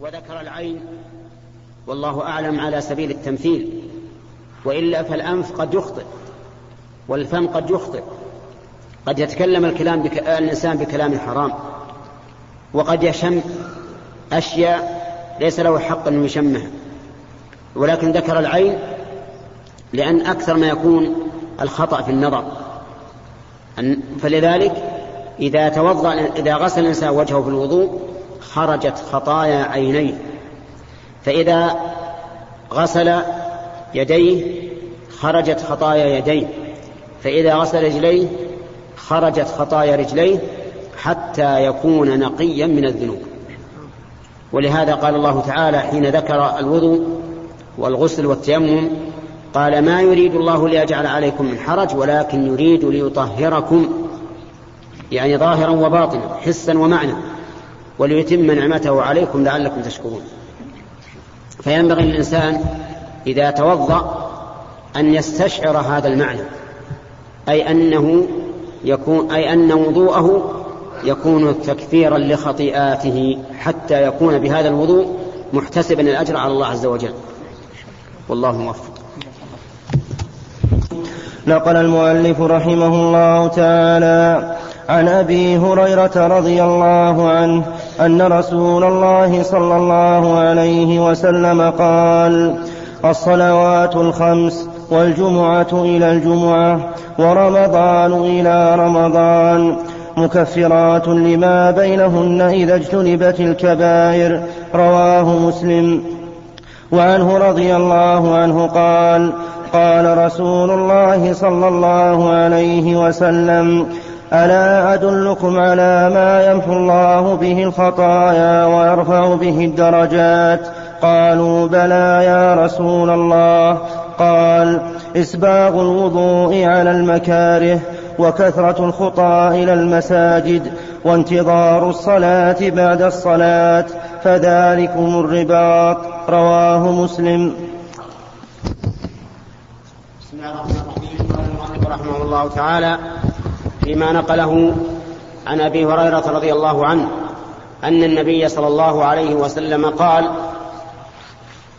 وذكر العين والله أعلم على سبيل التمثيل، وإلا فالأنف قد يخطئ والفم قد يخطئ، قد يتكلم الإنسان بكلام حرام، وقد يشم أشياء ليس له حق أن يشمها، ولكن ذكر العين لأن أكثر ما يكون الخطأ في النظر. فلذلك إذا غسل الإنسان وجهه في الوضوء خرجت خطايا عينيه، فإذا غسل يديه خرجت خطايا يديه، فإذا غسل رجليه خرجت خطايا رجليه، حتى يكون نقيا من الذنوب. ولهذا قال الله تعالى حين ذكر الوضوء والغسل والتيمم قال: ما يريد الله ليجعل عليكم من حرج ولكن يريد ليطهركم، يعني ظاهرا وباطنا، حسا ومعنى، وليتم نعمته عليكم لعلكم تشكرون. فينبغي للإنسان إذا توضأ أن يستشعر هذا المعنى، أي أن وضوءه يكون تكفيرا لخطيئاته، حتى يكون بهذا الوضوء محتسبا الأجر على الله عز وجل. والله موفق. نقل المؤلف رحمه الله تعالى عن أبي هريرة رضي الله عنه أن رسول الله صلى الله عليه وسلم قال: الصلوات الخمس والجمعة إلى الجمعة ورمضان إلى رمضان مكفرات لما بينهن إذا اجتنبت الكبائر. رواه مسلم. وعنه رضي الله عنه قال: قال رسول الله صلى الله عليه وسلم: ألا أدلكم على ما يمحو الله به الخطايا ويرفع به الدرجات؟ قالوا: بلى يا رسول الله. قال: إسباغ الوضوء على المكاره، وكثرة الخطى إلى المساجد، وانتظار الصلاة بعد الصلاة، فذلكم الرباط. رواه مسلم. بسم الله الرحمن الرحيم. رحمه الله تعالى فيما نقله عن أبي هريرة رضي الله عنه أن النبي صلى الله عليه وسلم قال: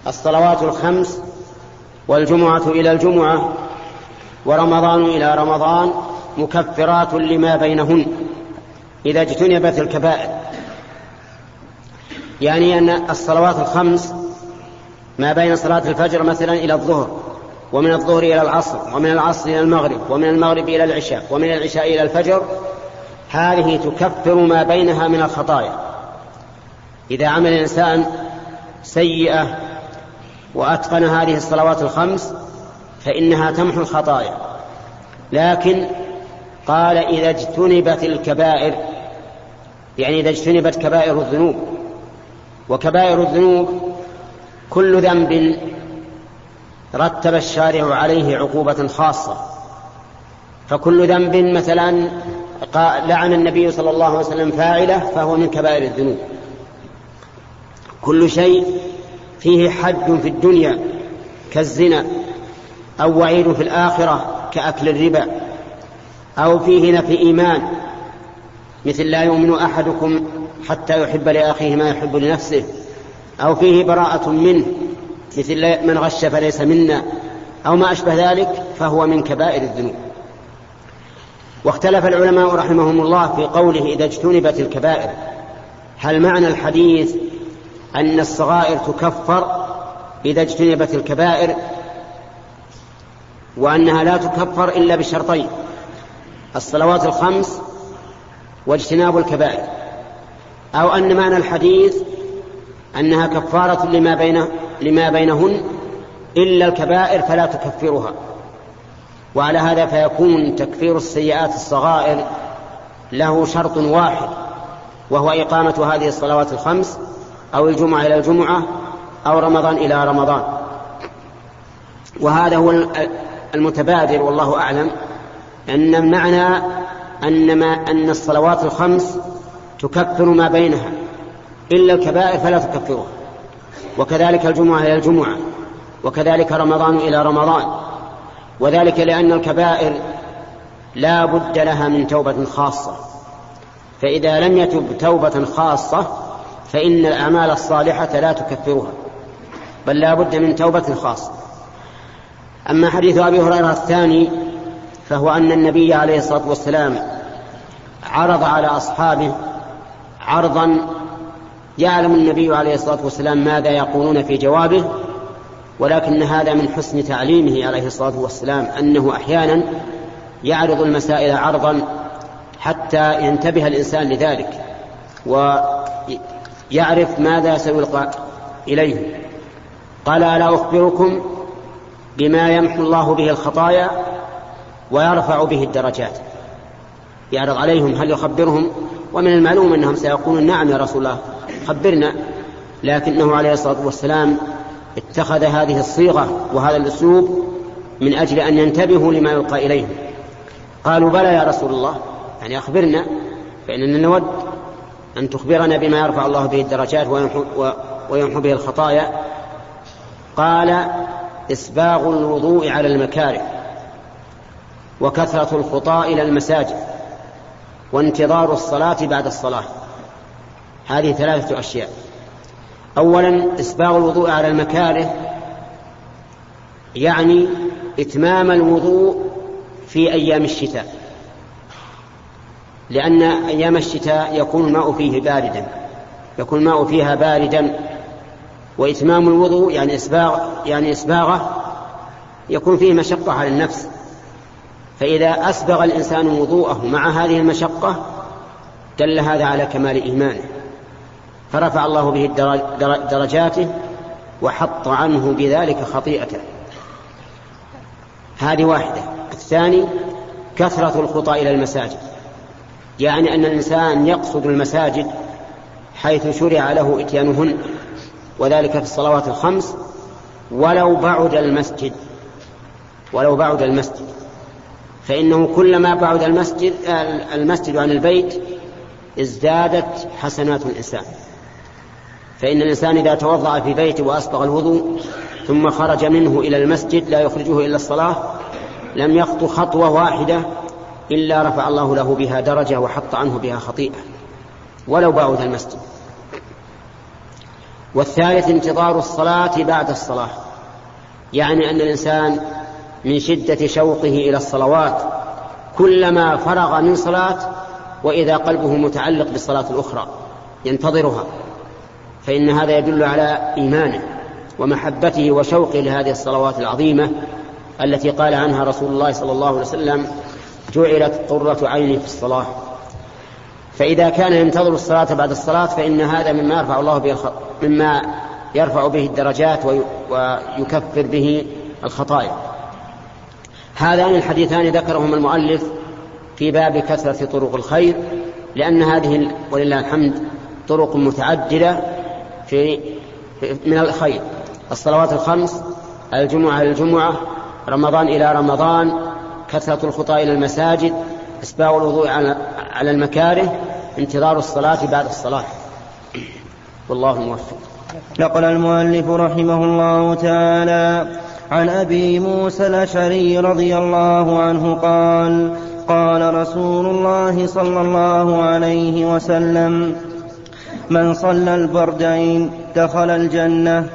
الصلوات الخمس والجمعة إلى الجمعة ورمضان إلى رمضان مكفرات لما بينهن إذا اجتنبت الكبائر. يعني أن الصلوات الخمس ما بين صلاة الفجر مثلا إلى الظهر، ومن الظهر إلى العصر، ومن العصر إلى المغرب، ومن المغرب إلى العشاء، ومن العشاء إلى الفجر، هذه تكفر ما بينها من الخطايا. إذا عمل الإنسان سيئة وأتقن هذه الصلوات الخمس فإنها تمحو الخطايا، لكن قال إذا اجتنبت الكبائر، يعني إذا اجتنبت كبائر الذنوب. وكبائر الذنوب كل ذنب رتب الشارع عليه عقوبة خاصة، فكل ذنب مثلا لعن النبي صلى الله عليه وسلم فاعله فهو من كبائر الذنوب. كل شيء فيه حد في الدنيا كالزنا، أو وعيد في الآخرة كأكل الربا، أو فيه نفي إيمان، مثل لا يؤمن أحدكم حتى يحب لأخيه ما يحب لنفسه، أو فيه براءة منه، مثل من غش فليس منا، أو ما أشبه ذلك، فهو من كبائر الذنوب. واختلف العلماء رحمهم الله في قوله إذا اجتنبت الكبائر، هل معنى الحديث أن الصغائر تكفر إذا اجتنبت الكبائر، وأنها لا تكفر إلا بشرطين: الصلوات الخمس واجتناب الكبائر، أو أن معنى الحديث أنها كفارة لما بينهن إلا الكبائر فلا تكفرها؟ وعلى هذا فيكون تكفير السيئات الصغائر له شرط واحد، وهو إقامة هذه الصلوات الخمس، أو الجمعة إلى الجمعة، أو رمضان إلى رمضان. وهذا هو المتبادر والله أعلم، أن المعنى أن الصلوات الخمس تكفر ما بينها إلا الكبائر فلا تكفرها، وكذلك الجمعة إلى الجمعة، وكذلك رمضان إلى رمضان، وذلك لأن الكبائر لا بد لها من توبة خاصة، فإذا لم يتب توبة خاصة فإن الأعمال الصالحة لا تكفرها، بل لا بد من توبة خاصة. أما حديث أبي هريرة الثاني فهو أن النبي عليه الصلاة والسلام عرض على أصحابه عرضا يعلم النبي عليه الصلاة والسلام ماذا يقولون في جوابه، ولكن هذا من حسن تعليمه عليه الصلاة والسلام أنه أحيانا يعرض المسائل عرضا حتى ينتبه الإنسان لذلك ويعرف ماذا سيلقى إليه. قال: ألا أخبركم بما يمحو الله به الخطايا ويرفع به الدرجات. يعرض عليهم هل يخبرهم، ومن المعلوم أنهم سيقولون: نعم يا رسول الله خبرنا، لكنه عليه الصلاة والسلام اتخذ هذه الصيغة وهذا الأسلوب من أجل أن ينتبهوا لما يلقى إليهم. قالوا: بلى يا رسول الله، يعني أخبرنا، فإننا نود أن تخبرنا بما يرفع الله به الدرجات ويمحو به الخطايا. قال: إسباغ الوضوء على المكاره، وكثرة الخطى إلى المساجد، وانتظار الصلاة بعد الصلاة. هذه ثلاثة أشياء. أولا إسباغ الوضوء على المكاره، يعني إتمام الوضوء في أيام الشتاء، لأن أيام الشتاء يكون الماء فيه باردا، يكون الماء فيها باردا، وإتمام الوضوء يعني إسباغه يكون فيه مشقة على النفس، فإذا أسبغ الإنسان وضوءه مع هذه المشقة دل هذا على كمال إيمانه، فرفع الله به درجاته وحط عنه بذلك خطيئته. هذه واحدة. الثاني كثرة الخطى إلى المساجد، يعني أن الإنسان يقصد المساجد حيث شرع له إتيانهن، وذلك في الصلوات الخمس ولو بعد المسجد، فإنه كلما بعد المسجد عن البيت ازدادت حسنات الإنسان. فإن الإنسان إذا توضأ في بيته وأسبغ الوضوء ثم خرج منه إلى المسجد لا يخرجه إلا الصلاة، لم يخطو خطوة واحدة إلا رفع الله له بها درجة وحط عنه بها خطيئة ولو بعد المسجد. والثالث انتظار الصلاة بعد الصلاة، يعني أن الإنسان من شدة شوقه إلى الصلوات كلما فرغ من صلاة وإذا قلبه متعلق بالصلاة الأخرى ينتظرها، فإن هذا يدل على إيمانه ومحبته وشوقه لهذه الصلوات العظيمة التي قال عنها رسول الله صلى الله عليه وسلم: جعلت قرة عيني في الصلاة. فإذا كان ينتظر الصلاة بعد الصلاة فإن هذا مما يرفع به الدرجات ويكفر به الخطايا. هذان الحديثان ذكرهم المؤلف في باب كثرة طرق الخير، لأن هذه ولله الحمد طرق متعددة من الخير: الصلوات الخمس، الجمعة إلى الجمعة، رمضان إلى رمضان، كثرة الخطى إلى المساجد، إسباغ الوضوء على المكاره، انتظار الصلاة بعد الصلاة. والله موفق. نقل المؤلف رحمه الله تعالى عن أبي موسى الأشعري رضي الله عنه قال: قال رسول الله صلى الله عليه وسلم: من صلى البردين دخل الجنة.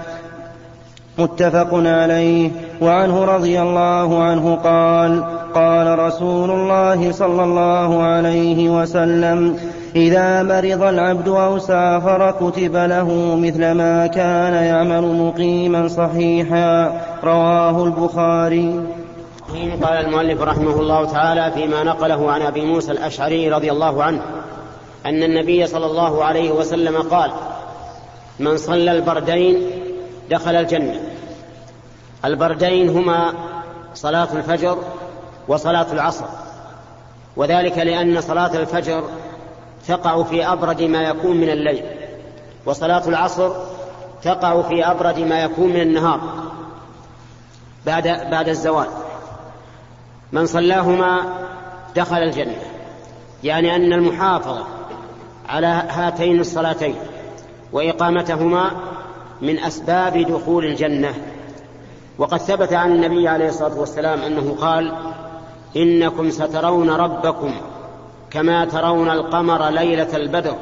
متفق عليه. وعنه رضي الله عنه قال: قال رسول الله صلى الله عليه وسلم: إذا مرض العبد أو سافر كتب له مثل ما كان يعمل مقيما صحيحا. رواه البخاري. قال المؤلف رحمه الله تعالى فيما نقله عن أبي موسى الأشعري رضي الله عنه أن النبي صلى الله عليه وسلم قال: من صلى البردين دخل الجنة. البردين هما صلاة الفجر وصلاة العصر، وذلك لأن صلاة الفجر تقع في أبرد ما يكون من الليل، وصلاة العصر تقع في أبرد ما يكون من النهار بعد الزوال. من صلاهما دخل الجنة، يعني أن المحافظة على هاتين الصلاتين وإقامتهما من أسباب دخول الجنة. وقد ثبت عن النبي عليه الصلاة والسلام أنه قال: إنكم سترون ربكم كما ترون القمر ليلة البدر،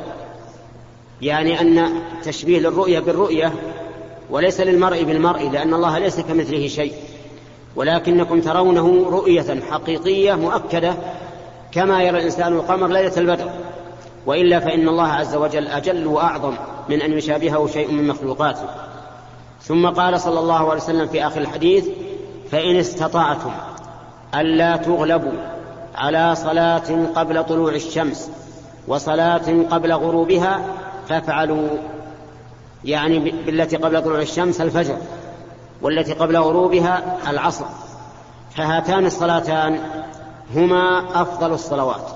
يعني أن تشبيه للرؤية بالرؤية وليس للمرء بالمرء، لأن الله ليس كمثله شيء، ولكنكم ترونه رؤية حقيقية مؤكدة كما يرى الإنسان القمر ليلة البدر، وإلا فإن الله عز وجل أجل وأعظم من أن يشابهه شيء من مخلوقاته. ثم قال صلى الله عليه وسلم في آخر الحديث: فإن استطعتم ألا تغلبوا على صلاة قبل طلوع الشمس وصلاة قبل غروبها فافعلوا، يعني بالتي قبل طلوع الشمس الفجر والتي قبل غروبها العصر، فهاتان الصلاتان هما أفضل الصلوات،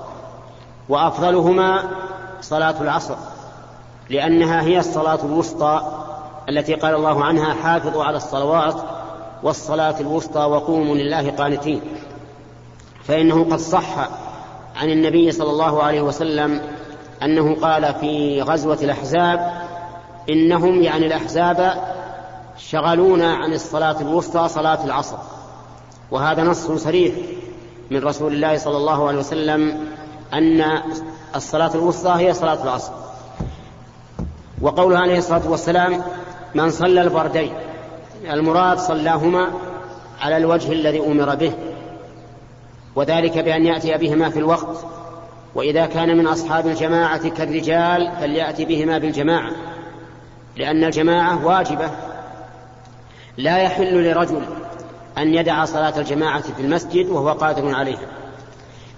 وأفضلهما صلاة العصر لأنها هي الصلاة الوسطى التي قال الله عنها: حافظوا على الصلوات والصلاة الوسطى وقوموا لله قانتين. فإنه قد صح عن النبي صلى الله عليه وسلم أنه قال في غزوة الأحزاب: إنهم يعني الأحزاب شغلونا عن الصلاة الوسطى صلاة العصر. وهذا نص صريح من رسول الله صلى الله عليه وسلم أن الصلاة الوسطى هي صلاة العصر. وقوله عليه الصلاة والسلام: من صلى الفردين، المراد صلاهما على الوجه الذي أمر به، وذلك بأن يأتي بهما في الوقت، وإذا كان من أصحاب الجماعة كالرجال فليأتي بهما بالجماعة، لأن الجماعة واجبة، لا يحل لرجل أن يدع صلاة الجماعة في المسجد وهو قادر عليها.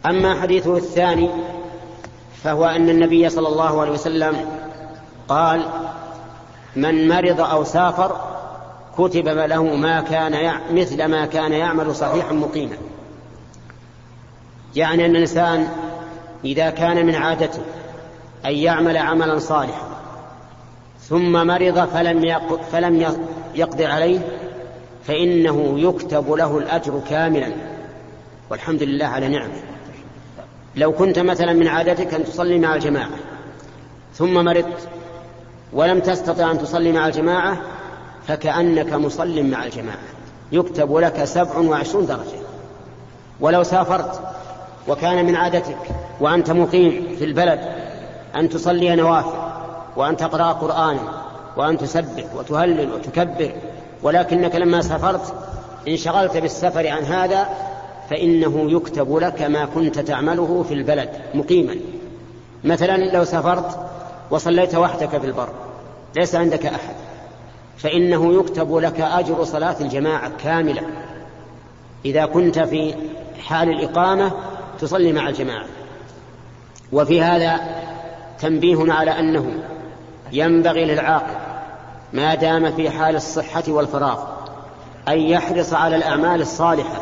أما حديثه الثاني فهو أن النبي صلى الله عليه وسلم قال: من مرض أو سافر كتب له مثل ما كان يعمل صحيحا مقيما. يعني أن الإنسان إذا كان من عادته أن يعمل عملا صالحا ثم مرض فلم يقدر عليه فإنه يكتب له الأجر كاملا، والحمد لله على نعمه. لو كنت مثلا من عادتك أن تصلي مع الجماعة ثم مرضت ولم تستطع أن تصلي مع الجماعة فكأنك مصل مع الجماعة، يكتب لك 27 درجة. ولو سافرت وكان من عادتك وأنت مقيم في البلد أن تصلي نوافل وأن تقرأ قرآنا وأن تسبح وتهلل وتكبر، ولكنك لما سافرت انشغلت بالسفر عن هذا فإنه يكتب لك ما كنت تعمله في البلد مقيما. مثلا لو سافرت وصليت وحدك في البر ليس عندك أحد فإنه يكتب لك أجر صلاة الجماعة كاملة إذا كنت في حال الإقامة تصلي مع الجماعة. وفي هذا تنبيه على أنه ينبغي للعاقل ما دام في حال الصحة والفراغ أن يحرص على الأعمال الصالحة،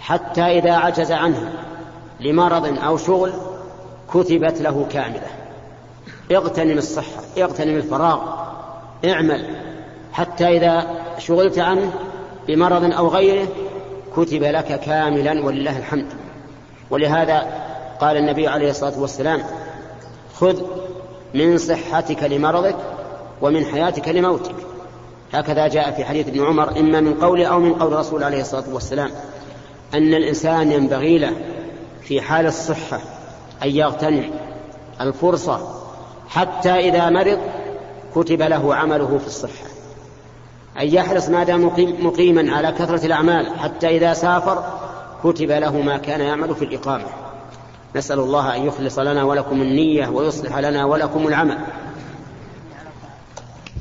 حتى إذا عجز عنها لمرض أو شغل كتبت له كاملة. اغتنم الصحة، اغتنم الفراغ، اعمل حتى إذا شغلت عنه بمرض أو غيره كتب لك كاملا ولله الحمد. ولهذا قال النبي عليه الصلاة والسلام: خذ من صحتك لمرضك ومن حياتك لموتك. هكذا جاء في حديث ابن عمر، إما من قوله أو من قول الرسول عليه الصلاة والسلام، أن الإنسان ينبغي له في حال الصحة أن يغتنم الفرصة، حتى إذا مرض كتب له عمله في الصحة. أن يحرص ما دام مقيما على كثرة الأعمال، حتى إذا سافر كتب له ما كان يعمل في الإقامة. نسأل الله أن يخلص لنا ولكم النية ويصلح لنا ولكم العمل.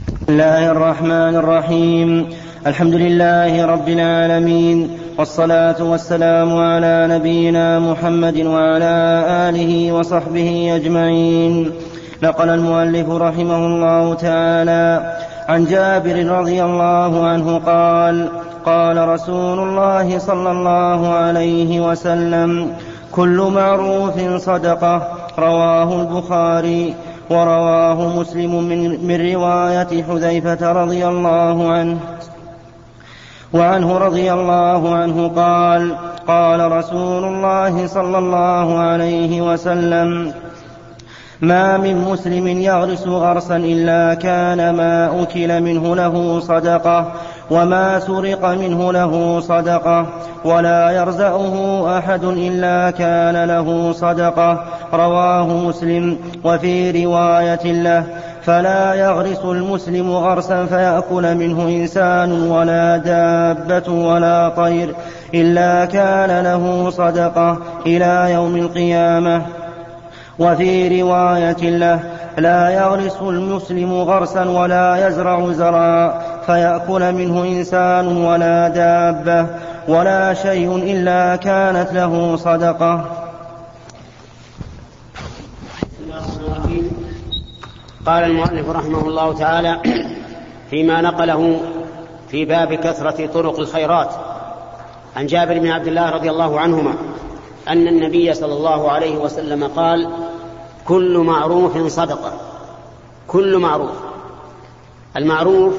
بسم الله الرحمن الرحيم. الحمد لله رب العالمين، والصلاة والسلام على نبينا محمد وعلى آله وصحبه أجمعين. نقل المؤلف رحمه الله تعالى عن جابر رضي الله عنه قال: قال رسول الله صلى الله عليه وسلم: كل معروف صدقة. رواه البخاري، ورواه مسلم من رواية حذيفة رضي الله عنه وعنه رضي الله عنه قال: قال رسول الله صلى الله عليه وسلم: ما من مسلم يغرس غرسا إلا كان ما أكل منه له صدقة، وما سرق منه له صدقة، ولا يرزأه أحد إلا كان له صدقة. رواه مسلم، وفي رواية له: فلا يغرس المسلم غرسا فيأكل منه إنسان ولا دابة ولا طير إلا كان له صدقة إلى يوم القيامة. وفي رواية له لا يغرس المسلم غرسا ولا يزرع زرعا فيأكل منه إنسان ولا دابة ولا شيء إلا كانت له صدقة. قال المؤلف رحمه الله تعالى فيما نقله في باب كثرة طرق الخيرات عن جابر بن عبد الله رضي الله عنهما أن النبي صلى الله عليه وسلم قال كل معروف صدقة. كل معروف، المعروف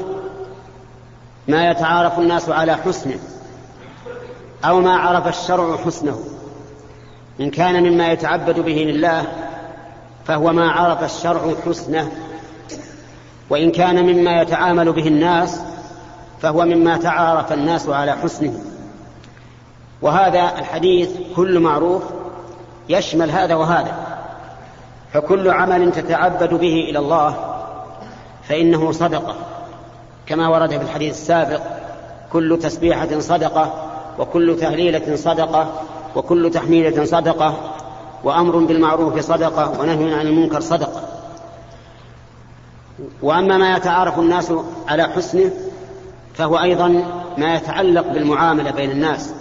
ما يتعارف الناس على حسنه أو ما عرف الشرع حسنه، إن كان مما يتعبد به لله فهو ما عرف الشرع حسنه، وإن كان مما يتعامل به الناس فهو مما تعارف الناس على حسنه. وهذا الحديث كل معروف يشمل هذا وهذا، فكل عمل تتعبد به إلى الله فإنه صدقة، كما ورد في الحديث السابق كل تسبيحة صدقة، وكل تهليلة صدقة، وكل تحميلة صدقة، وأمر بالمعروف صدقة، ونهي عن المنكر صدقة. وأما ما يتعارف الناس على حسنه فهو أيضا ما يتعلق بالمعاملة بين الناس،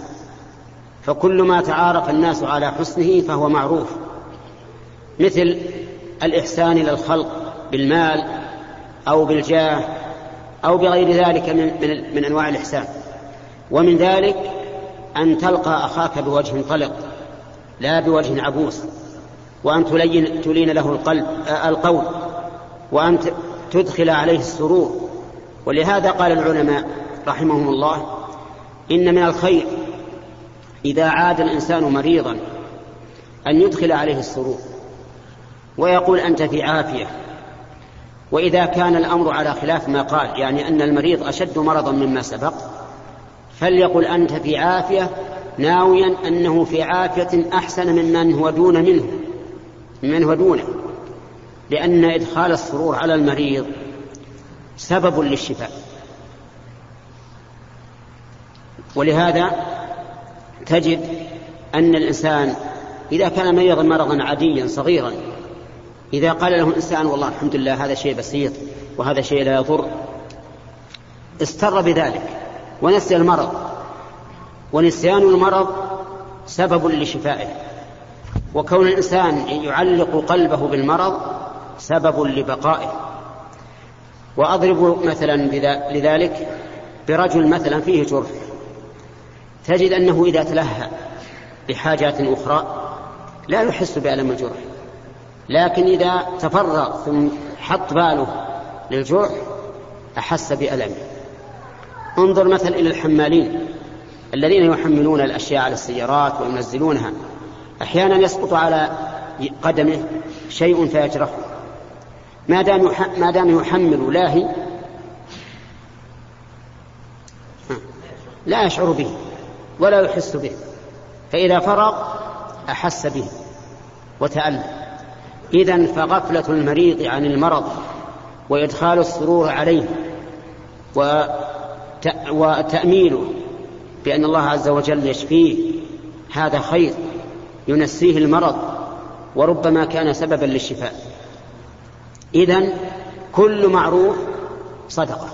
فكل ما تعارف الناس على حسنه فهو معروف، مثل الإحسان إلى الخلق بالمال أو بالجاه أو بغير ذلك من أنواع الإحسان. ومن ذلك أن تلقى أخاك بوجه طلق لا بوجه عبوس، وأن تلين له القول، وأن تدخل عليه السرور. ولهذا قال العلماء رحمهم الله إن من الخير إذا عاد الإنسان مريضا أن يدخل عليه السرور ويقول أنت في عافية، وإذا كان الأمر على خلاف ما قال، يعني أن المريض أشد مرضا مما سبق، فليقل أنت في عافية، ناويا أنه في عافية أحسن ممن هو دونه، لأن إدخال السرور على المريض سبب للشفاء. ولهذا تجد أن الإنسان إذا كان مريضا مرضا عاديا صغيرا، إذا قال له الإنسان والله الحمد لله هذا شيء بسيط وهذا شيء لا يضر، استر بذلك ونسي المرض، ونسيان المرض سبب لشفائه، وكون الإنسان يعلق قلبه بالمرض سبب لبقائه. وأضرب مثلا لذلك برجل مثلا فيه جرح، تجد أنه إذا تلهى بحاجات أخرى لا يحس بألم الجرح، لكن إذا تفرغ ثم حط باله للجرح أحس بألمه. انظر مثلا إلى الحمالين الذين يحملون الأشياء على السيارات وينزلونها، أحيانا يسقط على قدمه شيء فيجرحه، ما دام يحمل لاهي لا يشعر به ولا يحس به، فإذا فرغ أحس به وتألم. إذن فغفلة المريض عن المرض وإدخال السرور عليه وتأميله بأن الله عز وجل يشفيه، هذا خير ينسيه المرض وربما كان سببا للشفاء. إذن كل معروف صدقة.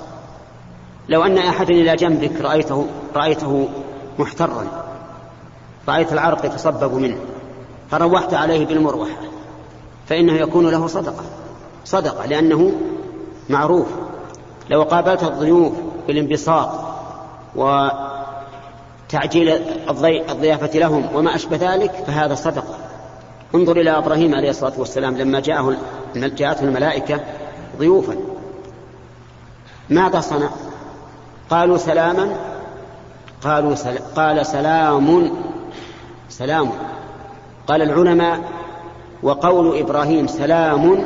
لو أن أحدا إلى جنبك رأيته محترا، رأيت العرق يتصبب منه فروحت عليه بالمروحة، فإنه يكون له صدقة لأنه معروف. لو قابلت الضيوف بالانبساط وتعجيل الضيافة لهم وما أشبه ذلك فهذا صدقة. انظر إلى إبراهيم عليه الصلاة والسلام لما جاءته الملائكة ضيوفا، ماذا صنع؟ قالوا سلاما، قال سلام. قال العلماء وقول إبراهيم سلام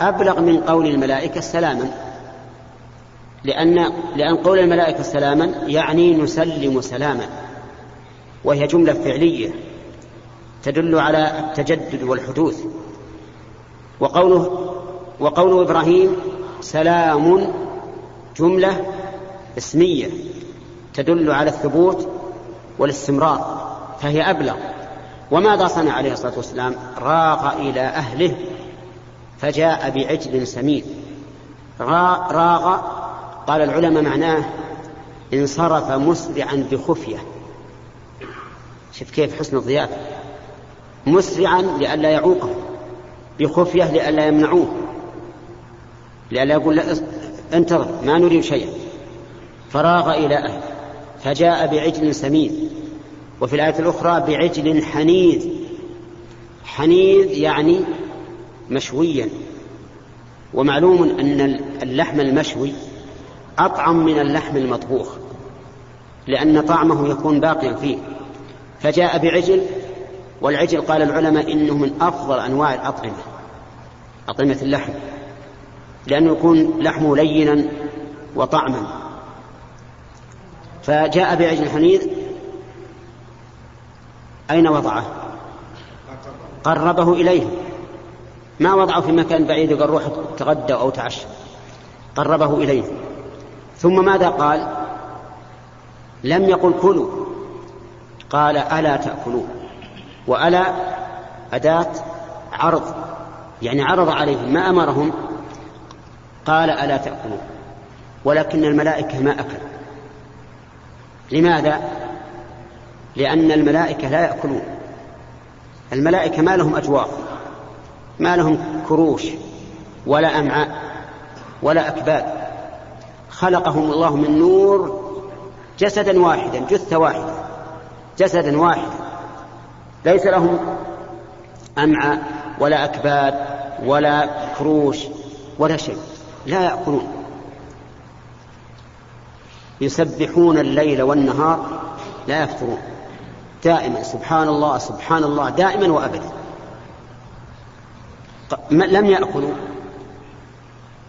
أبلغ من قول الملائكة سلاما، لأن قول الملائكة سلاما يعني نسلم سلاما، وهي جملة فعلية تدل على التجدد والحدوث. وقوله وقول إبراهيم سلام جملة اسمية تدل على الثبوت والاستمرار فهي أبلغ. وماذا صنع عليه الصلاة والسلام؟ راغ إلى أهله فجاء بعجل سمين. راغ قال العلماء معناه انصرف مسرعا بخفية. شوف كيف حسن الضيافة، مسرعا لئلا يعوقه، بخفية لئلا يمنعوه، لئلا يقول لا انتظر ما نريد شيئا. فراغ إلى أهله فجاء بعجل سمين. وفي الآية الأخرى بعجل حنيذ. حنيذ يعني مشويا، ومعلوم أن اللحم المشوي أطعم من اللحم المطبوخ لأن طعمه يكون باقيا فيه. فجاء بعجل، والعجل قال العلماء إنه من أفضل أنواع الأطعمة، أطعمة اللحم، لأنه يكون لحمه لينا وطعما. فجاء بعجل حنيذ، أين وضعه؟ قربه إليه، ما وضعه في مكان بعيد قال روح تغدى أو تعشى، قربه إليه. ثم ماذا قال؟ لم يقل كلوا، قال ألا تأكلوا. وألا أداة عرض، يعني عرض عليهم ما أمرهم، قال ألا تأكلوا ولكن الملائكة ما أكلوا. لماذا؟ لأن الملائكة لا يأكلون، الملائكة ما لهم أجواف، ما لهم كروش ولا أمعاء ولا أكباد، خلقهم الله من نور جسدا واحدا، جثة واحدة، جسدا واحدا، ليس لهم أمعاء ولا أكباد ولا كروش ولا شيء، لا يأكلون. يسبحون الليل والنهار لا يفترون، دائما سبحان الله سبحان الله دائما وأبدا. لم يأكلوا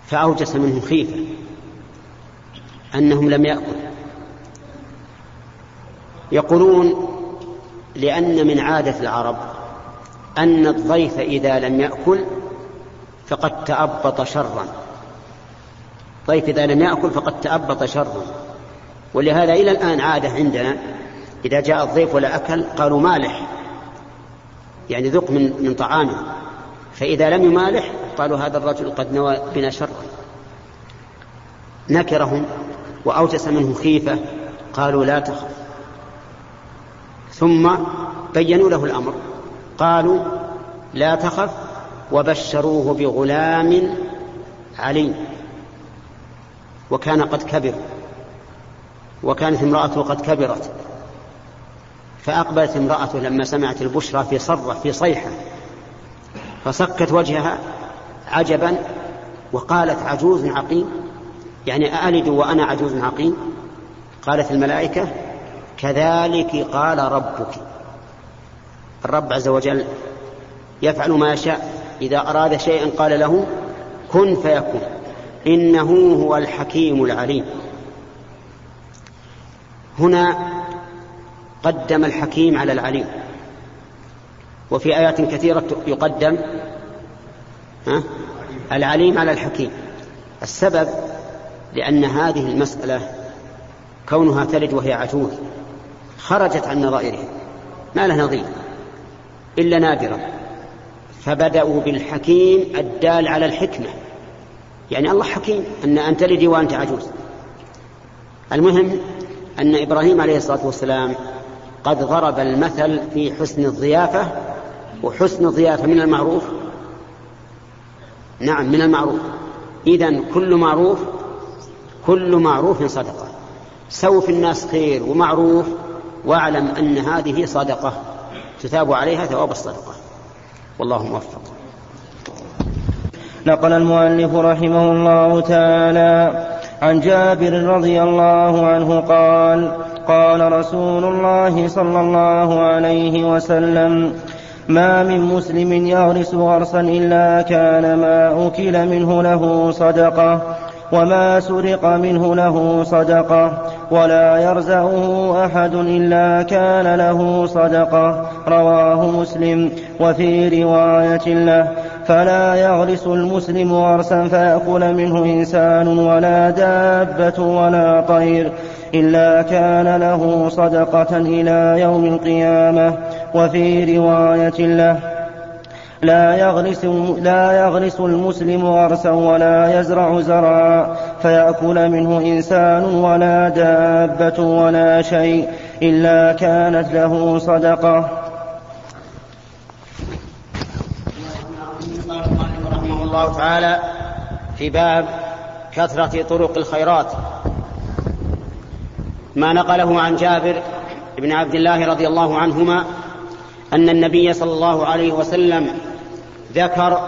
فأوجس منهم خيفة أنهم لم يأكلوا. يقولون لأن من عادة العرب أن الضيف إذا لم يأكل فقد تأبط شرا، ضيف إذا لم يأكل فقد تأبط شرا، ولهذا إلى الآن عادة عندنا إذا جاء الضيف ولا أكل قالوا مالح، يعني ذق من طعامه، فإذا لم يمالح قالوا هذا الرجل قد نوى بنا شرا. نكرهم وأوجس منهم خيفة، قالوا لا تخف. ثم بينوا له الأمر، قالوا لا تخف وبشروه بغلام عليم. وكان قد كبر، وكانت امرأته قد كبرت، فأقبلت امرأته لما سمعت البشرى في صرة، في صيحة، فصكت وجهها عجبا وقالت عجوز عقيم، يعني ألد وأنا عجوز عقيم؟ قالت الملائكة كذلك قال ربك. الرب عز وجل يفعل ما يشاء، إذا أراد شيئا قال له كن فيكون، إنه هو الحكيم العليم. هنا قدم الحكيم على العليم، وفي آيات كثيرة يقدم العليم على الحكيم. السبب لأن هذه المسألة كونها تلد وهي عجوز خرجت عن نظائرهم، ما له نظير إلا نادرا، فبدأوا بالحكيم الدال على الحكمة، يعني الله حكيم أن تلدي وأنت عجوز. المهم أن إبراهيم عليه الصلاة والسلام قد ضرب المثل في حسن الضيافة، وحسن الضيافة من المعروف، نعم من المعروف. إذن كل معروف صدقة. سو في الناس خير ومعروف، واعلم أن هذه صدقة تثاب عليها ثواب الصدقة، والله موفق. نقل المؤلف رحمه الله تعالى عن جابر رضي الله عنه قال قال رسول الله صلى الله عليه وسلم ما من مسلم يغرس غرسا إلا كان ما أكل منه له صدقة وما سرق منه له صدقة ولا يرزقه أحد إلا كان له صدقة. رواه مسلم. وفي رواية له فلا يغرس المسلم غرسا فيأكل منه إنسان ولا دابة ولا طير إلا كان له صدقة إلى يوم القيامة. وفي رواية له لا يغرس المسلم غرسا ولا يزرع زرعا فيأكل منه إنسان ولا دابة ولا شيء إلا كانت له صدقة. رحمه الله تعالى في باب كثرة طرق الخيرات ما نقله عن جابر بن عبد الله رضي الله عنهما أن النبي صلى الله عليه وسلم ذكر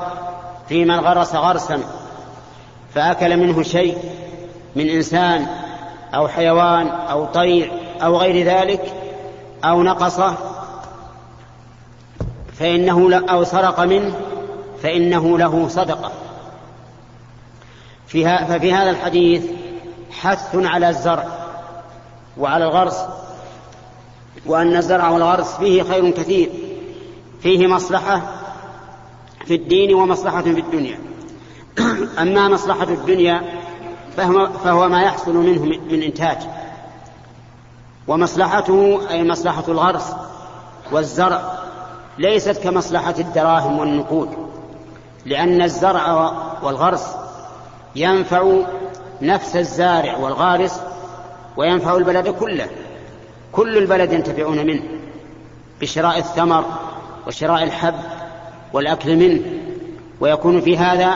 في من غرس غرسا فأكل منه شيء من إنسان أو حيوان أو طير أو غير ذلك أو نقصه فإنه أو سرق منه فإنه له صدقة. ففي هذا الحديث حث على الزرع وعلى الغرس، وأن الزرع والغرس فيه خير كثير، فيه مصلحة في الدين ومصلحة في الدنيا. أما مصلحة الدنيا فهو ما يحصل منه من إنتاج، ومصلحته أي مصلحة الغرس والزرع ليست كمصلحة الدراهم والنقود، لأن الزرع والغرس ينفع نفس الزارع والغارس وينفع البلد كله، كل البلد ينتفعون منه بشراء الثمر وشراء الحب والأكل منه، ويكون في هذا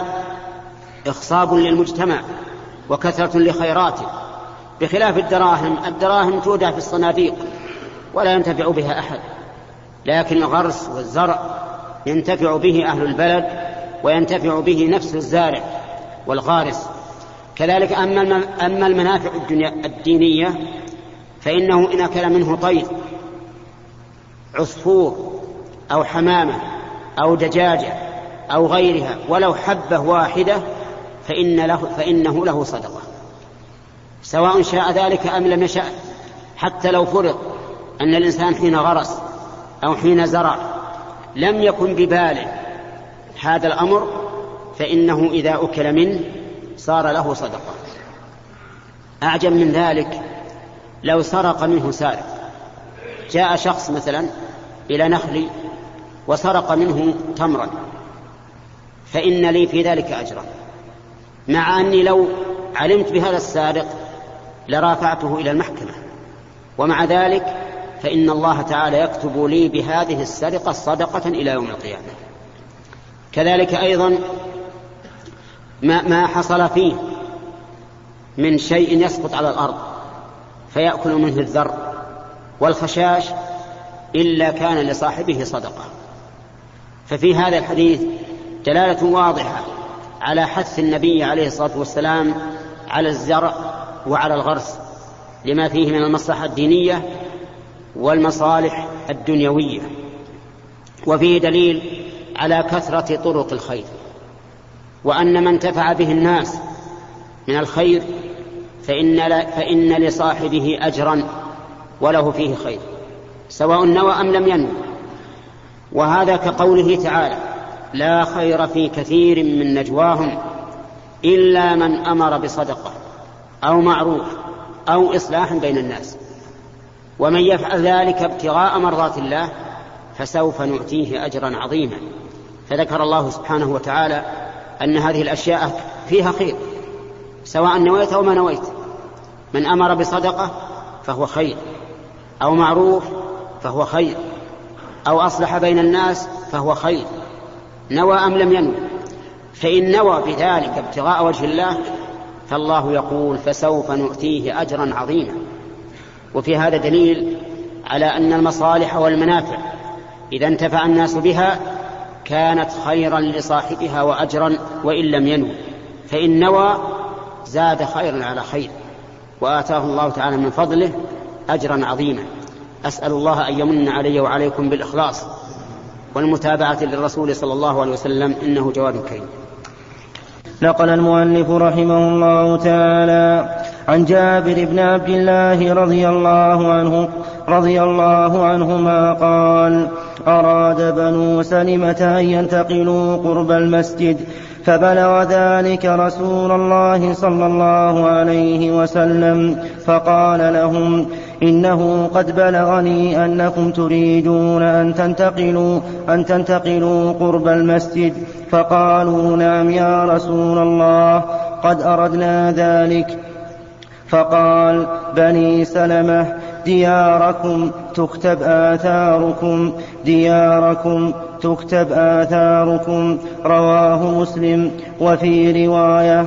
إخصاب للمجتمع وكثرة لخيراته، بخلاف الدراهم تودع في الصناديق ولا ينتفع بها أحد، لكن الغرس والزرع ينتفع به أهل البلد وينتفع به نفس الزارع والغارس. كذلك أما المنافع الدينية فإنه إن أكل منه طير، عصفور أو حمامة أو دجاجة أو غيرها ولو حبة واحدة فإنه له صدقة، سواء شاء ذلك أم لم يشأ. حتى لو فرض أن الإنسان حين غرس أو حين زرع لم يكن بباله هذا الأمر، فإنه إذا أكل منه صار له صدقة. أعجب من ذلك لو سرق منه سارق، جاء شخص مثلا إلى نخلي وسرق منه تمرا، فإن لي في ذلك أجرا، مع أني لو علمت بهذا السارق لرافعته إلى المحكمة، ومع ذلك فإن الله تعالى يكتب لي بهذه السرقة صدقة إلى يوم القيامة. كذلك أيضا ما حصل فيه من شيء يسقط على الأرض فيأكل منه الذر والخشاش إلا كان لصاحبه صدقة. ففي هذا الحديث دلالة واضحة على حث النبي عليه الصلاة والسلام على الزرع وعلى الغرس لما فيه من المصلحة الدينية والمصالح الدنيوية، وفيه دليل على كثرة طرق الخير، وأن من انتفع به الناس من الخير فإن لصاحبه أجرا وله فيه خير، سواء نوى أم لم ينوى. وهذا كقوله تعالى لا خير في كثير من نجواهم إلا من أمر بصدقة أو معروف أو إصلاح بين الناس، ومن يفعل ذلك ابتغاء مرضات الله فسوف نؤتيه أجرا عظيما. فذكر الله سبحانه وتعالى أن هذه الأشياء فيها خير سواء نويت أو ما نويت، من أمر بصدقة فهو خير، أو معروف فهو خير، أو أصلح بين الناس فهو خير، نوى أم لم ينوى. فإن نوى بذلك ابتغاء وجه الله فالله يقول فسوف نؤتيه أجرا عظيما. وفي هذا دليل على أن المصالح والمنافع إذا انتفع الناس بها كانت خيرا لصاحبها وأجرا، وإن لم ينوى، فإن نوى زاد خيرا على خير، وآتاه الله تعالى من فضله أجرا عظيما. أسأل الله أن يمن علي وعليكم بالإخلاص والمتابعة للرسول صلى الله عليه وسلم، إنه جواد كريم. نقل المؤلف رحمه الله تعالى عن جابر بن عبد الله رضي الله عنهما قال: أراد بنو سلمة أن ينتقلوا قرب المسجد، فبلغ ذلك رسول الله صلى الله عليه وسلم، فقال لهم: إنه قد بلغني أنكم تريدون أن تنتقلوا قرب المسجد. فقالوا: نعم يا رسول الله، قد أردنا ذلك. فقال: بني سلمة، دياركم تكتب آثاركم. رواه مسلم. وفي رواية: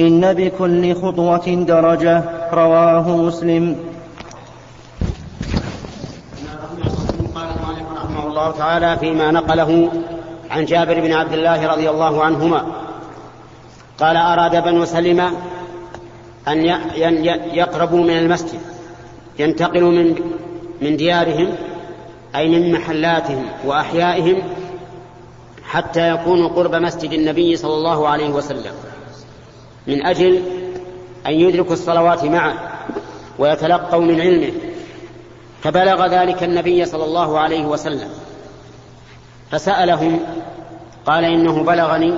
إن بكل خطوة درجة. رواه مسلم. رحمه الله تعالى فيما نقله عن جابر بن عبد الله رضي الله عنهما قال: أراد بنو سلمة أن يقربوا من المسجد، ينتقلوا من ديارهم، أي من محلاتهم وأحيائهم، حتى يكونوا قرب مسجد النبي صلى الله عليه وسلم، من أجل أن يدركوا الصلوات معه ويتلقوا من علمه. فبلغ ذلك النبي صلى الله عليه وسلم فسألهم، قال: إنه بلغني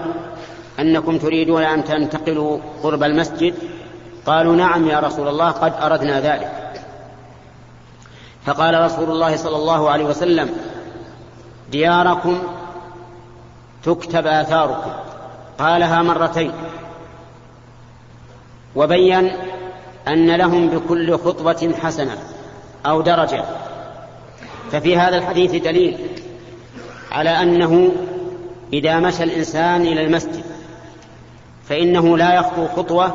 أنكم تريدون أن تنتقلوا قرب المسجد. قالوا: نعم يا رسول الله، قد أردنا ذلك. فقال رسول الله صلى الله عليه وسلم: دياركم تكتب آثاركم. قالها مرتين، وبين أن لهم بكل خطوة حسنة أو درجة. ففي هذا الحديث دليل على أنه إذا مشى الإنسان إلى المسجد فإنه لا يخطو خطوة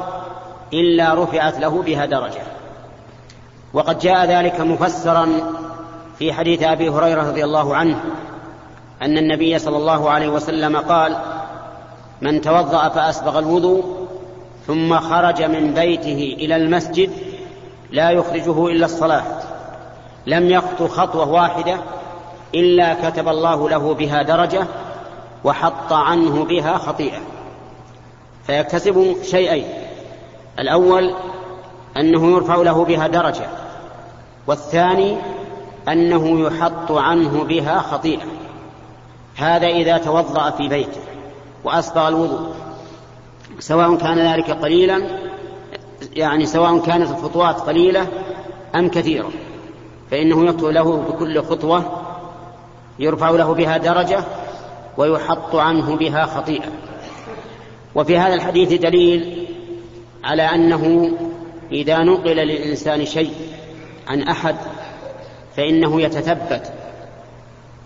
إلا رفعت له بها درجة، وقد جاء ذلك مفسرا في حديث أبي هريرة رضي الله عنه أن النبي صلى الله عليه وسلم قال: من توضأ فأسبغ الوضوء ثم خرج من بيته إلى المسجد لا يخرجه إلا الصلاة، لم يخطو خطوة واحدة إلا كتب الله له بها درجة وحط عنه بها خطيئة، فيكتسب شيئين: الأول أنه يرفع له بها درجة، والثاني أنه يحط عنه بها خطيئة. هذا إذا توضأ في بيته وأسبغ الوضوء، سواء كان ذلك قليلا، يعني سواء كانت الخطوات قليلة أم كثيرة، فإنه يكتب له بكل خطوة، يرفع له بها درجة ويحط عنه بها خطيئة. وفي هذا الحديث دليل على أنه إذا نقل للإنسان شيء عن أحد فإنه يتثبت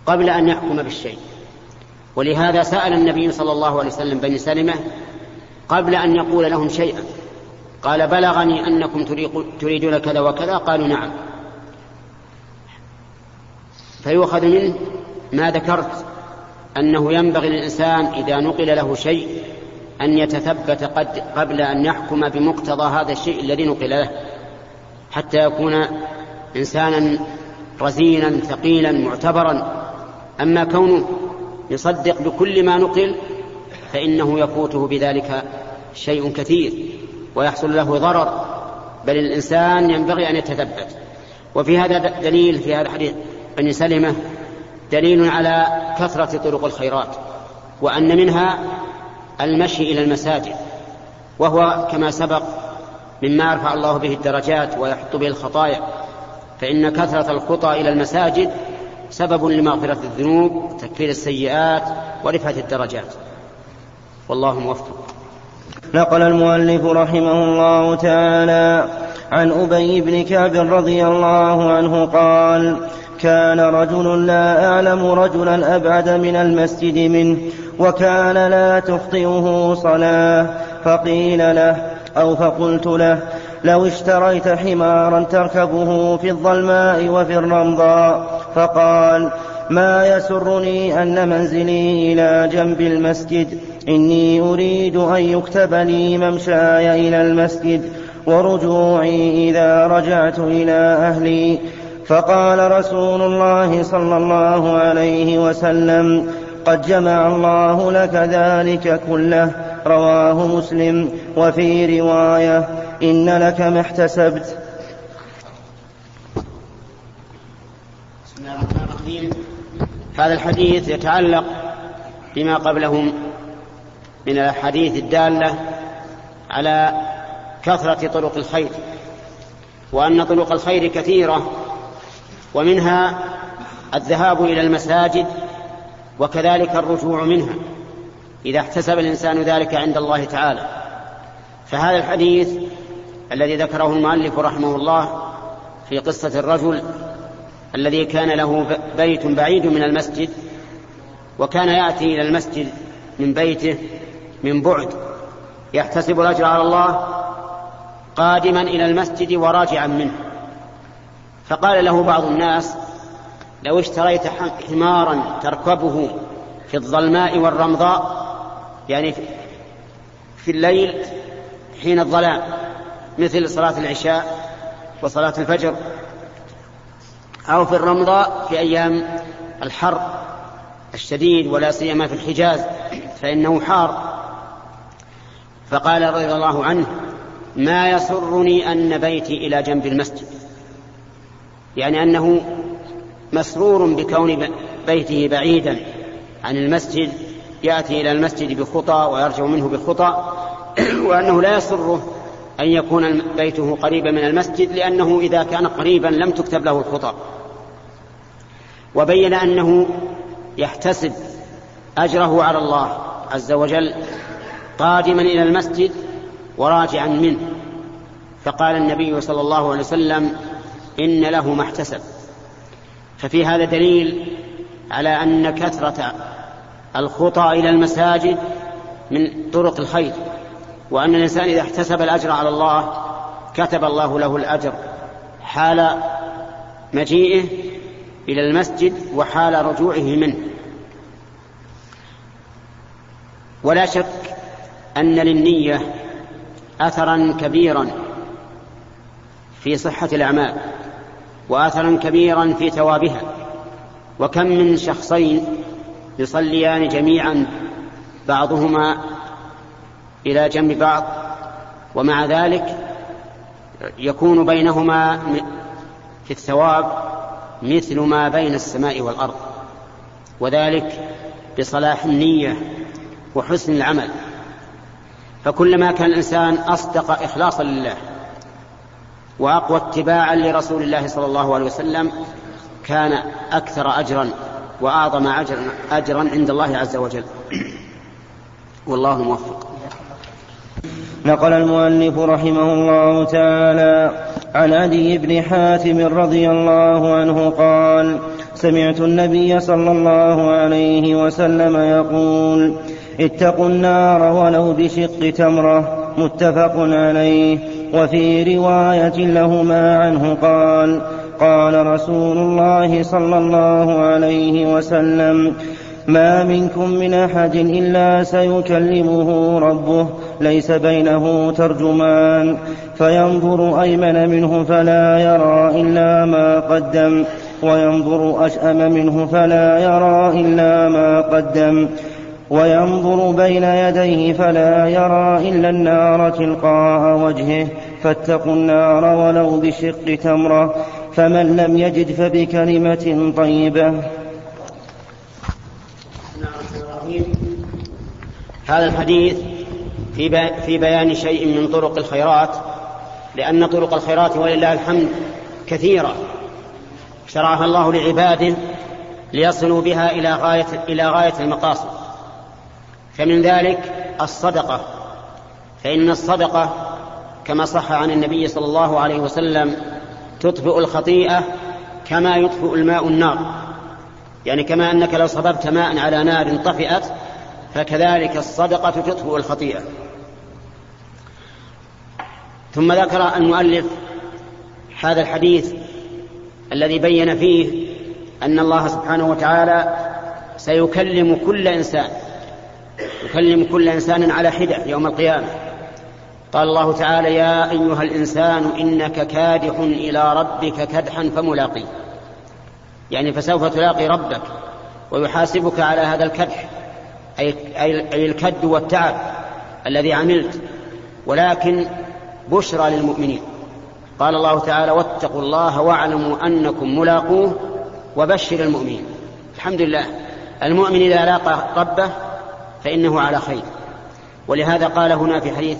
قبل أن يحكم بالشيء، ولهذا سأل النبي صلى الله عليه وسلم بني سلمة قبل أن يقول لهم شيئا، قال: بلغني أنكم تريدون كذا وكذا. قالوا: نعم. فيؤخذ منه ما ذكرت، أنه ينبغي للإنسان إذا نقل له شيء أن يتثبت قبل أن يحكم بمقتضى هذا الشيء الذي نقل له، حتى يكون إنسانا رزينا ثقيلا معتبرا. أما كونه يصدق بكل ما نقل فإنه يفوته بذلك شيء كثير ويحصل له ضرر، بل الإنسان ينبغي أن يتثبت. وفي هذا دليل، في هذا الحديث بني سلمة دليل على كثرة طرق الخيرات، وأن منها المشي إلى المساجد، وهو كما سبق مما يرفع الله به الدرجات ويحط به الخطايا، فإن كثرة الخطى إلى المساجد سبب لمغفرة الذنوب، تكفير السيئات، ورفعة الدرجات. والله موفق. نقل المؤلف رحمه الله تعالى عن أبي بن كعب رضي الله عنه قال: كان رجل لا أعلم رجلا أبعد من المسجد منه، وكان لا تخطئه صلاة، فقيل له أو فقلت له: لو اشتريت حمارا تركبه في الظلماء وفي الرمضاء. فقال: ما يسرني أن منزلي إلى جنب المسجد، إني أريد أن يكتب لي ممشاي إلى المسجد ورجوعي إذا رجعت إلى أهلي. فقال رسول الله صلى الله عليه وسلم: قد جمع الله لك ذلك كله. رواه مسلم. وفي رواية: إن لك ما احتسبت. بسم الله الرحمن الرحيم. هذا الحديث يتعلق بما قبلهم من الحديث الدالة على كثرة طرق الخير، وأن طرق الخير كثيرة، ومنها الذهاب إلى المساجد وكذلك الرجوع منها إذا احتسب الإنسان ذلك عند الله تعالى. فهذا الحديث الذي ذكره المؤلف رحمه الله في قصة الرجل الذي كان له بيت بعيد من المسجد، وكان يأتي إلى المسجد من بيته من بعد يحتسب الأجر على الله قادما إلى المسجد وراجعا منه، فقال له بعض الناس: لو اشتريت حمارا تركبه في الظلماء والرمضاء، يعني في الليل حين الظلام مثل صلاة العشاء وصلاة الفجر، أو في الرمضاء في أيام الحر الشديد ولا سيما في الحجاز فإنه حار، فقال رضي الله عنه: ما يسرني أن بيتي إلى جنب المسجد، يعني أنه مسرور بكون بيته بعيدا عن المسجد، يأتي إلى المسجد بخطى ويرجع منه بخطى، وأنه لا يسره أن يكون بيته قريبا من المسجد، لأنه إذا كان قريبا لم تكتب له الخطأ. وبين أنه يحتسب أجره على الله عز وجل قادما إلى المسجد وراجعا منه، فقال النبي صلى الله عليه وسلم: إن له ما احتسب. ففي هذا دليل على أن كثرة الخطى إلى المساجد من طرق الخير، وأن الإنسان إذا احتسب الأجر على الله كتب الله له الأجر حال مجيئه إلى المسجد وحال رجوعه منه. ولا شك أن للنية أثرا كبيرا في صحة الأعمال، وأثرا كبيرا في ثوابها، وكم من شخصين يصليان جميعا بعضهما إلى جنب بعض، ومع ذلك يكون بينهما في الثواب مثل ما بين السماء والأرض، وذلك بصلاح النية وحسن العمل. فكلما كان الإنسان أصدق إخلاصا لله وأقوى اتباعا لرسول الله صلى الله عليه وسلم كان أكثر أجرا وأعظم أجرا عند الله عز وجل، والله موفق. نقل المؤلف رحمه الله تعالى عن عدي بن حاتم رضي الله عنه قال: سمعت النبي صلى الله عليه وسلم يقول: اتقوا النار ولو بشق تمرة، متفق عليه. وفي رواية لهما عنه قال: قال رسول الله صلى الله عليه وسلم: ما منكم من أحد إلا سيكلمه ربه، ليس بينه ترجمان، فينظر أيمن منه فلا يرى إلا ما قدم، وينظر أشأم منه فلا يرى إلا ما قدم، وينظر بين يديه فلا يرى إلا النار تلقاء وجهه، فاتقوا النار ولو بشق تمرة، فمن لم يجد فبكلمة طيبة. هذا الحديث في بيان شيء من طرق الخيرات، لأن طرق الخيرات ولله الحمد كثيرة شرعها الله لعباده ليصلوا بها إلى غاية المقاصد. فمن ذلك الصدقة، فإن الصدقة كما صح عن النبي صلى الله عليه وسلم تطفئ الخطيئة كما يطفئ الماء النار، يعني كما أنك لو صببت ماء على نار طفئت فكذلك الصدقة تطفئ الخطيئة. ثم ذكر المؤلف هذا الحديث الذي بين فيه أن الله سبحانه وتعالى سيكلم كل إنسان على حدة يوم القيامة. قال الله تعالى: يا أيها الإنسان إنك كادح إلى ربك كدحا فملاقيه، يعني فسوف تلاقي ربك ويحاسبك على هذا الكدح، أي الكد والتعب الذي عملت، ولكن بشرى للمؤمنين. قال الله تعالى: واتقوا الله واعلموا أنكم ملاقوه وبشر المؤمنين. الحمد لله، المؤمن إذا لاقى ربه فإنه على خير، ولهذا قال هنا في حديث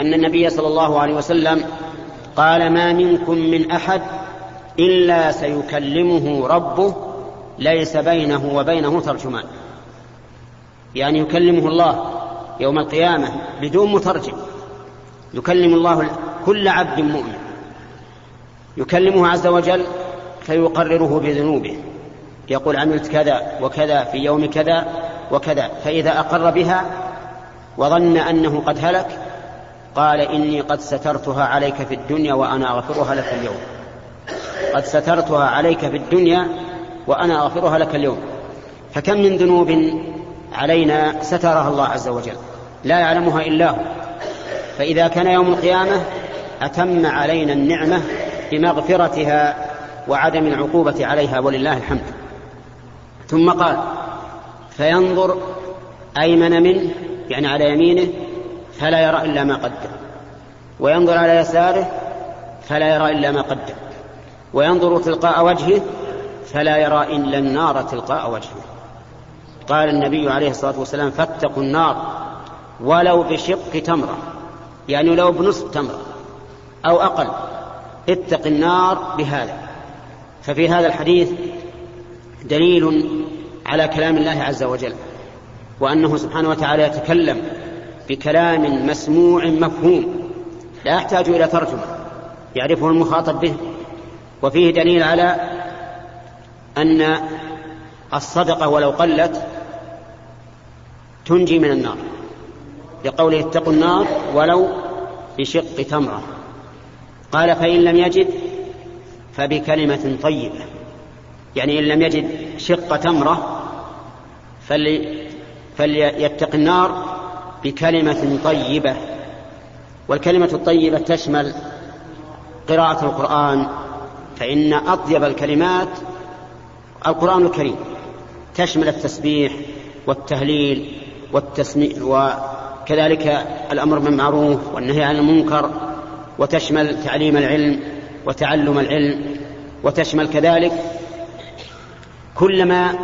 أن النبي صلى الله عليه وسلم قال: ما منكم من أحد إلا سيكلمه ربه ليس بينه وبينه ترجمان، يعني يكلمه الله يوم القيامة بدون مترجم، يكلم الله كل عبد مؤمن، يكلمه عز وجل فيقرره بذنوبه، يقول: عملت كذا وكذا في يوم كذا وكذا، فإذا أقر بها وظن أنه قد هلك قال: إني قد سترتها عليك في الدنيا وأنا أغفرها لك اليوم، قد سترتها عليك في الدنيا وأنا أغفرها لك اليوم. فكم من ذنوب علينا سترها الله عز وجل لا يعلمها إلا هو، فإذا كان يوم القيامة أتم علينا النعمة بمغفرتها وعدم العقوبة عليها ولله الحمد. ثم قال: فينظر أيمن منه، يعني على يمينه، فلا يرى إلا ما قدم، وينظر على يساره فلا يرى إلا ما قدم، وينظر تلقاء وجهه فلا يرى إلا النار تلقاء وجهه. قال النبي عليه الصلاة والسلام: فاتقوا النار ولو بشق تمرة، يعني لو بنصف تمرة أو أقل، اتق النار بهذا. ففي هذا الحديث دليل على كلام الله عز وجل، وأنه سبحانه وتعالى يتكلم بكلام مسموع مفهوم لا يحتاج إلى ترجمة، يعرفه المخاطب به. وفيه دليل على أن الصدقة ولو قلت تنجي من النار، لقوله: اتقوا النار ولو بشق تمرة. قال: فإن لم يجد فبكلمة طيبة، يعني إن لم يجد شق تمرة فليتق النار بكلمة طيبة. والكلمة الطيبة تشمل قراءة القرآن، فإن أطيب الكلمات القرآن الكريم، تشمل التسبيح والتهليل والتسميع، وكذلك الأمر بالمعروف والنهي عن المنكر، وتشمل تعليم العلم وتعلم العلم، وتشمل كذلك كل ما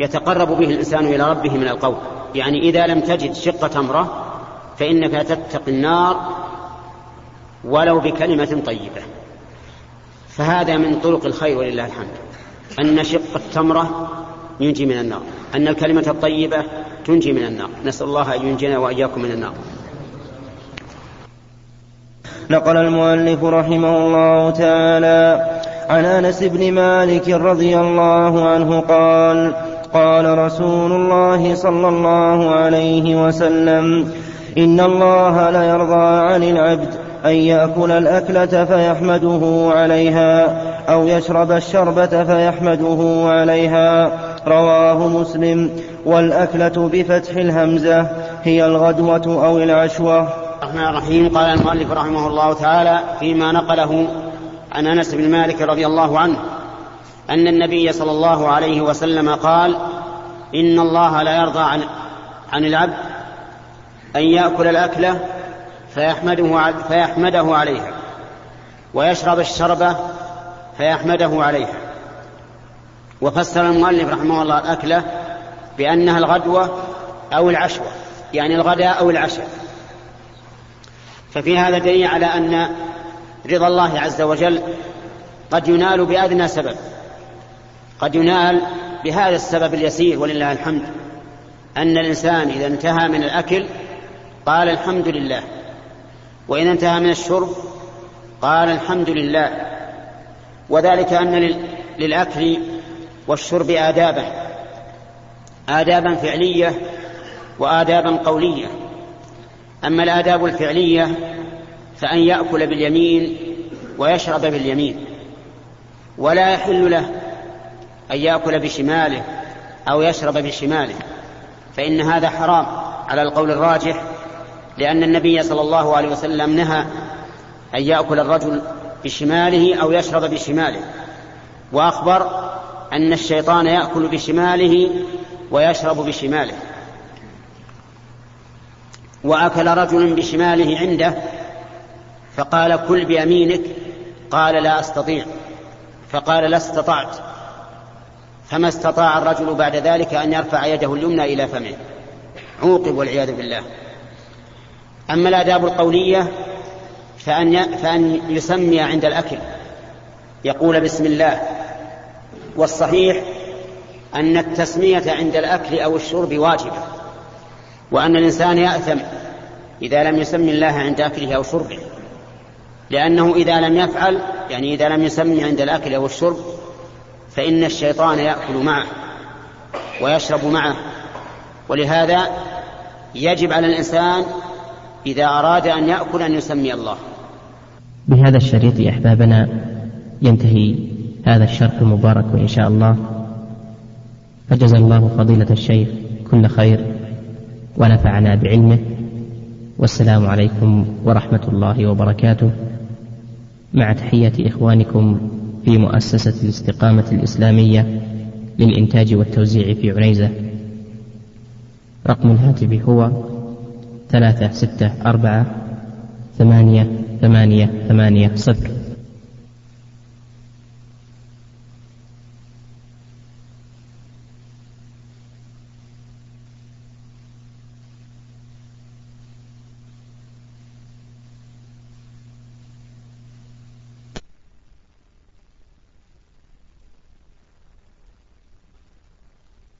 يتقرب به الإنسان إلى ربه من القول. يعني إذا لم تجد شقة تمرة فإنك تتقي النار ولو بكلمة طيبة. فهذا من طرق الخير ولله الحمد، أن شقة تمرة ينجي من النار، أن الكلمة الطيبة تنجي من النار. نسأل الله أن ينجينا وإياكم من النار. نقل المؤلف رحمه الله تعالى عن أنس بن مالك رضي الله عنه قال: قال رسول الله صلى الله عليه وسلم: إن الله لا يرضى عن العبد أن يأكل الأكلة فيحمده عليها، أو يشرب الشربة فيحمده عليها. رواه مسلم. والأكلة بفتح الهمزة هي الغدوة أو العشوة. الرحمن الرحيم. قال المؤلف رحمه الله تعالى فيما نقله عن أنس بن مالك رضي الله عنه أن النبي صلى الله عليه وسلم قال: إن الله لا يرضى عن العبد أن يأكل الأكلة فيحمده عليها، ويشرب الشربة فيحمده عليها. وفسر المؤلف رحمه الله الأكلة بأنها الغدوة أو العشوة، يعني الغداء أو العشاء. ففي هذا دليل على أن رضا الله عز وجل قد ينال بأدنى سبب، قد ينال بهذا السبب اليسير ولله الحمد، أن الإنسان إذا انتهى من الأكل قال: الحمد لله، وإذا انتهى من الشرب قال: الحمد لله. وذلك أن للأكل والشرب آدابا فعلية وآدابا قولية. أما الآداب الفعلية فأن يأكل باليمين ويشرب باليمين، ولا يحل له أن يأكل بشماله أو يشرب بشماله، فإن هذا حرام على القول الراجح، لأن النبي صلى الله عليه وسلم نهى أن يأكل الرجل بشماله أو يشرب بشماله، وأخبر أن الشيطان يأكل بشماله ويشرب بشماله. وأكل رجل بشماله عنده فقال كل بيمينك، قال لا أستطيع، فقال لا استطعت، فما استطاع الرجل بعد ذلك أن يرفع يده اليمنى إلى فمه، عوقب والعياذ بالله. أما الآداب القولية فأن يسمي عند الأكل، يقول بسم الله. والصحيح أن التسمية عند الأكل أو الشرب واجبة، وأن الإنسان يأثم إذا لم يسمي الله عند أكله أو شربه، لأنه إذا لم يفعل، يعني إذا لم يسمي عند الأكل أو الشرب، فإن الشيطان يأكل معه ويشرب معه. ولهذا يجب على الإنسان إذا أراد أن يأكل أن يسمي الله. بهذا الشريط أحبابنا ينتهي هذا الشرح المبارك، وإن شاء الله فجزى الله فضيلة الشيخ كل خير ونفعنا بعلمه، والسلام عليكم ورحمة الله وبركاته، مع تحية إخوانكم في مؤسسة الاستقامة الإسلامية للإنتاج والتوزيع في عنيزة. رقم الهاتف هو 36488880.